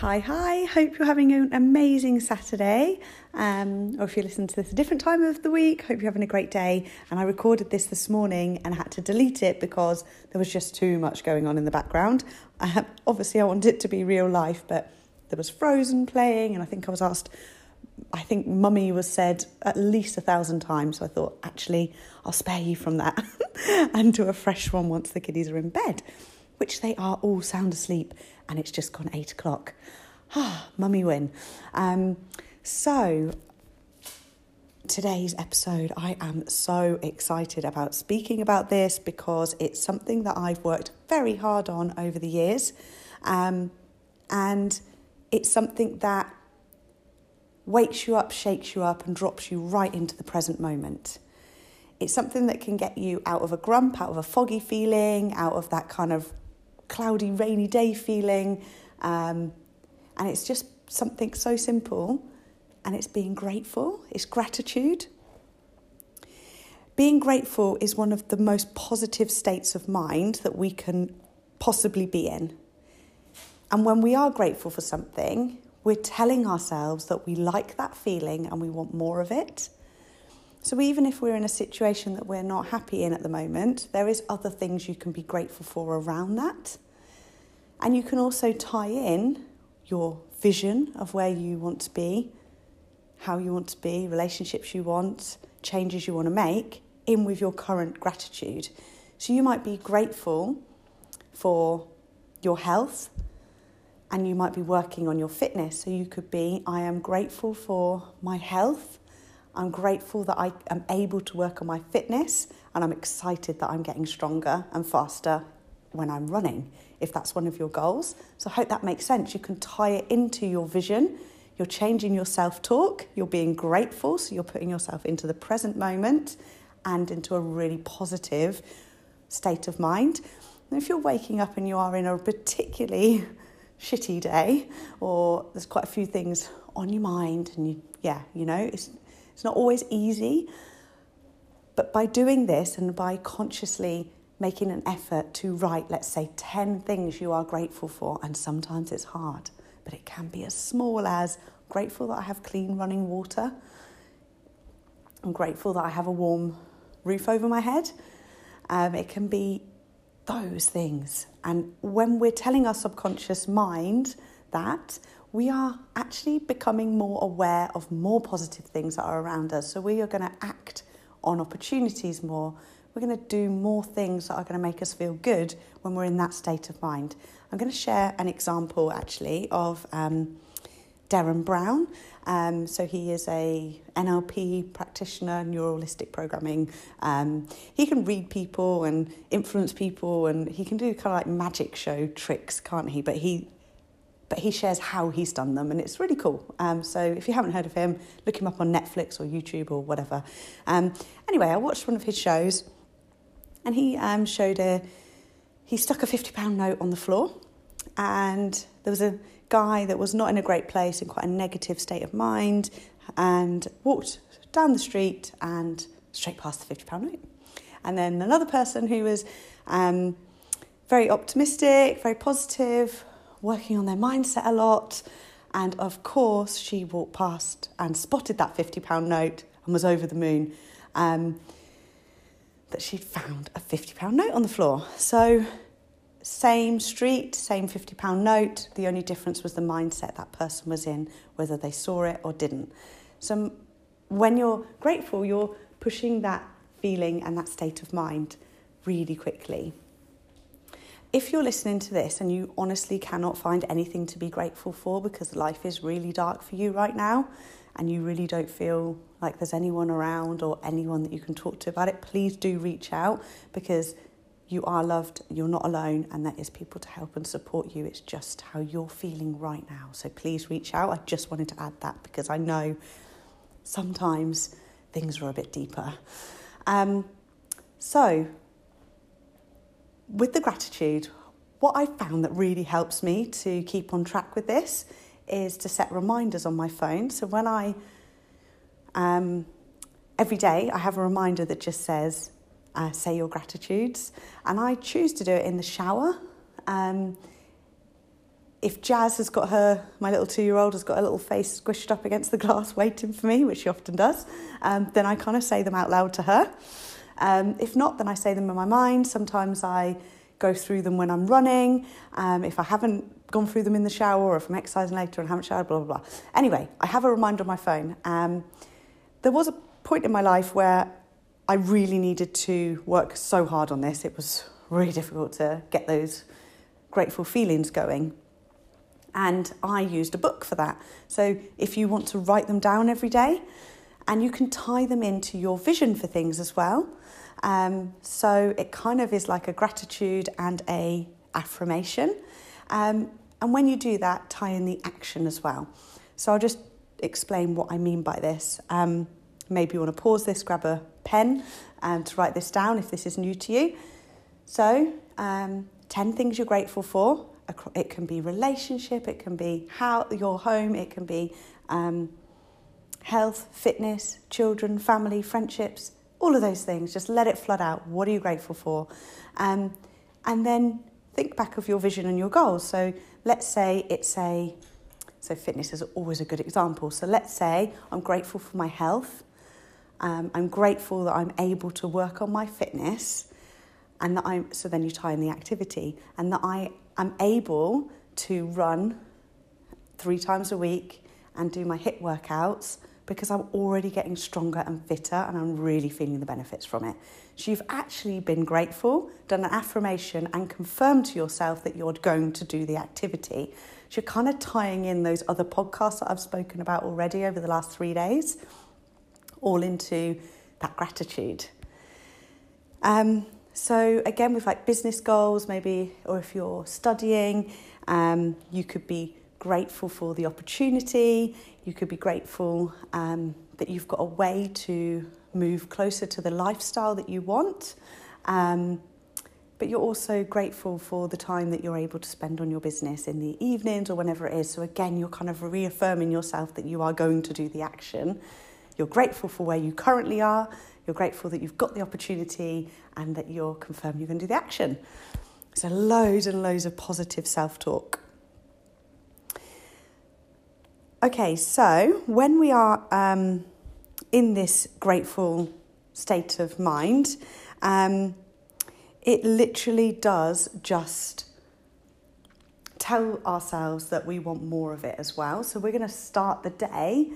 Hi, hope you're having an amazing Saturday, or if you listen to this a different time of the week, hope you're having a great day. And I recorded this morning and had to delete it because there was just too much going on in the background. Obviously I wanted it to be real life, but there was Frozen playing, and I think mummy was said at least 1,000 times, so I thought, actually, I'll spare you from that and do a fresh one once the kiddies are in bed, which they are all sound asleep, and it's just gone 8 o'clock. Mummy win. So today's episode, I am so excited about speaking about this because it's something that I've worked very hard on over the years. And it's something that wakes you up, shakes you up, and drops you right into the present moment. It's something that can get you out of a grump, out of a foggy feeling, out of that kind of cloudy, rainy day feeling. And it's just something so simple, and it's being grateful. It's gratitude. Being grateful is one of the most positive states of mind that we can possibly be in. And when we are grateful for something, we're telling ourselves that we like that feeling and we want more of it. So even if we're in a situation that we're not happy in at the moment, there is other things you can be grateful for around that. And you can also tie in your vision of where you want to be, how you want to be, relationships you want, changes you want to make, in with your current gratitude. So you might be grateful for your health, and you might be working on your fitness. So you could be, I am grateful for my health, I'm grateful that I am able to work on my fitness, and I'm excited that I'm getting stronger and faster when I'm running, if that's one of your goals. So I hope that makes sense. You can tie it into your vision. You're changing your self-talk. You're being grateful, so you're putting yourself into the present moment and into a really positive state of mind. And if you're waking up and you are in a particularly shitty day, or there's quite a few things on your mind, and it's not always easy, but by doing this and by consciously making an effort to write, let's say, 10 things you are grateful for, and sometimes it's hard, but it can be as small as, I'm grateful that I have clean running water, I'm grateful that I have a warm roof over my head. It can be those things. And when we're telling our subconscious mind that, we are actually becoming more aware of more positive things that are around us. So we are going to act on opportunities more. We're going to do more things that are going to make us feel good when we're in that state of mind. I'm going to share an example, actually, of Darren Brown. So he is a NLP practitioner, neuralistic programming. He can read people and influence people, and he can do kind of like magic show tricks, can't he? But he shares how he's done them, and it's really cool. So if you haven't heard of him, look him up on Netflix or YouTube or whatever. Anyway, I watched one of his shows, and he he stuck a £50 note on the floor, and there was a guy that was not in a great place, in quite a negative state of mind, and walked down the street and straight past the £50 note. And then another person who was very optimistic, very positive, working on their mindset a lot, and of course she walked past and spotted that £50 note and was over the moon that she'd found a £50 note on the floor. So same street, same £50 note, the only difference was the mindset that person was in, whether they saw it or didn't. So when you're grateful, you're pushing that feeling and that state of mind really quickly. If you're listening to this and you honestly cannot find anything to be grateful for because life is really dark for you right now and you really don't feel like there's anyone around or anyone that you can talk to about it, please do reach out, because you are loved, you're not alone, and there is people to help and support you. It's just how you're feeling right now. So please reach out. I just wanted to add that because I know sometimes things are a bit deeper. With the gratitude, what I found that really helps me to keep on track with this is to set reminders on my phone. So when I, every day, I have a reminder that just says, say your gratitudes. And I choose to do it in the shower. If Jazz has got her, my little 2-year-old has got her little face squished up against the glass waiting for me, which she often does, then I kind of say them out loud to her. If not, then I say them in my mind. Sometimes I go through them when I'm running. If I haven't gone through them in the shower, or if I'm exercising later and haven't showered, blah, blah, blah. Anyway, I have a reminder on my phone. There was a point in my life where I really needed to work so hard on this. It was really difficult to get those grateful feelings going. And I used a book for that. So if you want to write them down every day, and you can tie them into your vision for things as well. So it kind of is like a gratitude and a affirmation. And when you do that, tie in the action as well. So I'll just explain what I mean by this. Maybe you want to pause this, grab a pen to write this down if this is new to you. So 10 things you're grateful for. It can be relationship, it can be how your home, it can be health, fitness, children, family, friendships, all of those things. Just let it flood out. What are you grateful for? And then think back of your vision and your goals. So let's say fitness is always a good example. So let's say I'm grateful for my health. I'm grateful that I'm able to work on my fitness, and that I'm, so then you tie in the activity, and that I am able to run 3 times a week and do my HIIT workouts because I'm already getting stronger and fitter and I'm really feeling the benefits from it. So you've actually been grateful, done an affirmation and confirmed to yourself that you're going to do the activity. So you're kind of tying in those other podcasts that I've spoken about already over the last 3 days, all into that gratitude. So again, with like business goals maybe, or if you're studying, you could be grateful for the opportunity. You could be grateful that you've got a way to move closer to the lifestyle that you want. But you're also grateful for the time that you're able to spend on your business in the evenings or whenever it is. So again, you're kind of reaffirming yourself that you are going to do the action. You're grateful for where you currently are. You're grateful that you've got the opportunity and that you're confirmed you're going to do the action. So loads and loads of positive self-talk. Okay, so when we are in this grateful state of mind, it literally does just tell ourselves that we want more of it as well. So we're going to start the day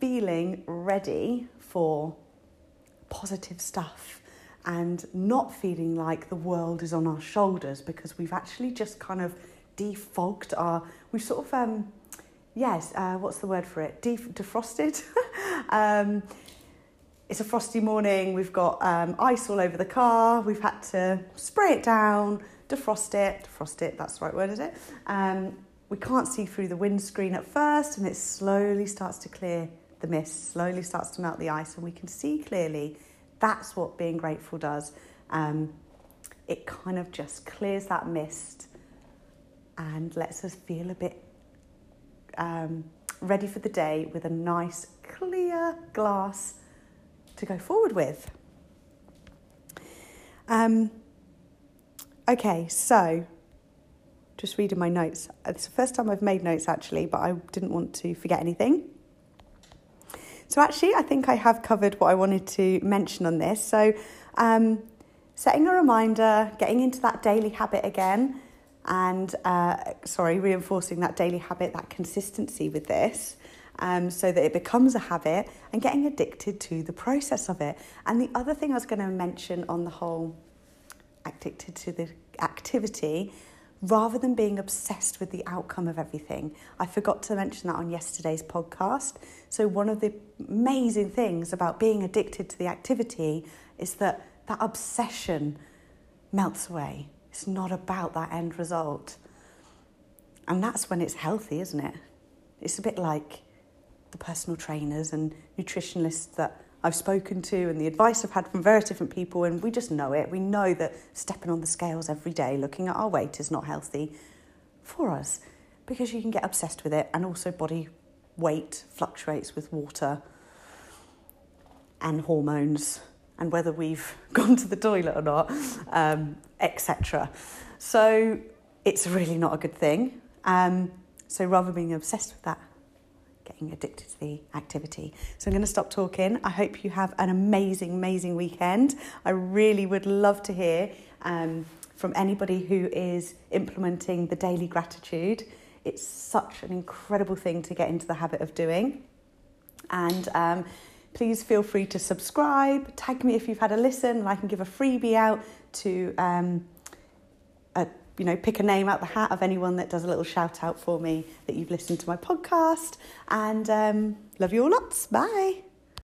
feeling ready for positive stuff and not feeling like the world is on our shoulders, because we've actually just kind of defogged defrosted. It's a frosty morning, we've got ice all over the car, we've had to spray it down, defrost it, that's the right word, is it? We can't see through the windscreen at first, and it slowly starts to clear the mist, slowly starts to melt the ice, and we can see clearly. That's what being grateful does. It kind of just clears that mist and lets us feel a bit ready for the day with a nice clear glass to go forward with. Okay, so just reading my notes. It's the first time I've made notes actually, but I didn't want to forget anything. So actually, I think I have covered what I wanted to mention on this. So setting a reminder, getting into that daily habit again, and reinforcing that daily habit, that consistency with this, so that it becomes a habit, and getting addicted to the process of it. And the other thing I was going to mention on the whole addicted to the activity, rather than being obsessed with the outcome of everything. I forgot to mention that on yesterday's podcast. So one of the amazing things about being addicted to the activity is that that obsession melts away. It's not about that end result. And that's when it's healthy, isn't it? It's a bit like the personal trainers and nutritionists that I've spoken to and the advice I've had from various different people, and we just know it. We know that stepping on the scales every day, looking at our weight, is not healthy for us, because you can get obsessed with it, and also body weight fluctuates with water and hormones and whether we've gone to the toilet or not, etc. So it's really not a good thing. So rather than being obsessed with that, getting addicted to the activity. So I'm going to stop talking. I hope you have an amazing, amazing weekend. I really would love to hear from anybody who is implementing the daily gratitude. It's such an incredible thing to get into the habit of doing. And please feel free to subscribe. Tag me if you've had a listen, and I can give a freebie out to pick a name out the hat of anyone that does a little shout out for me that you've listened to my podcast. And love you all lots. Bye.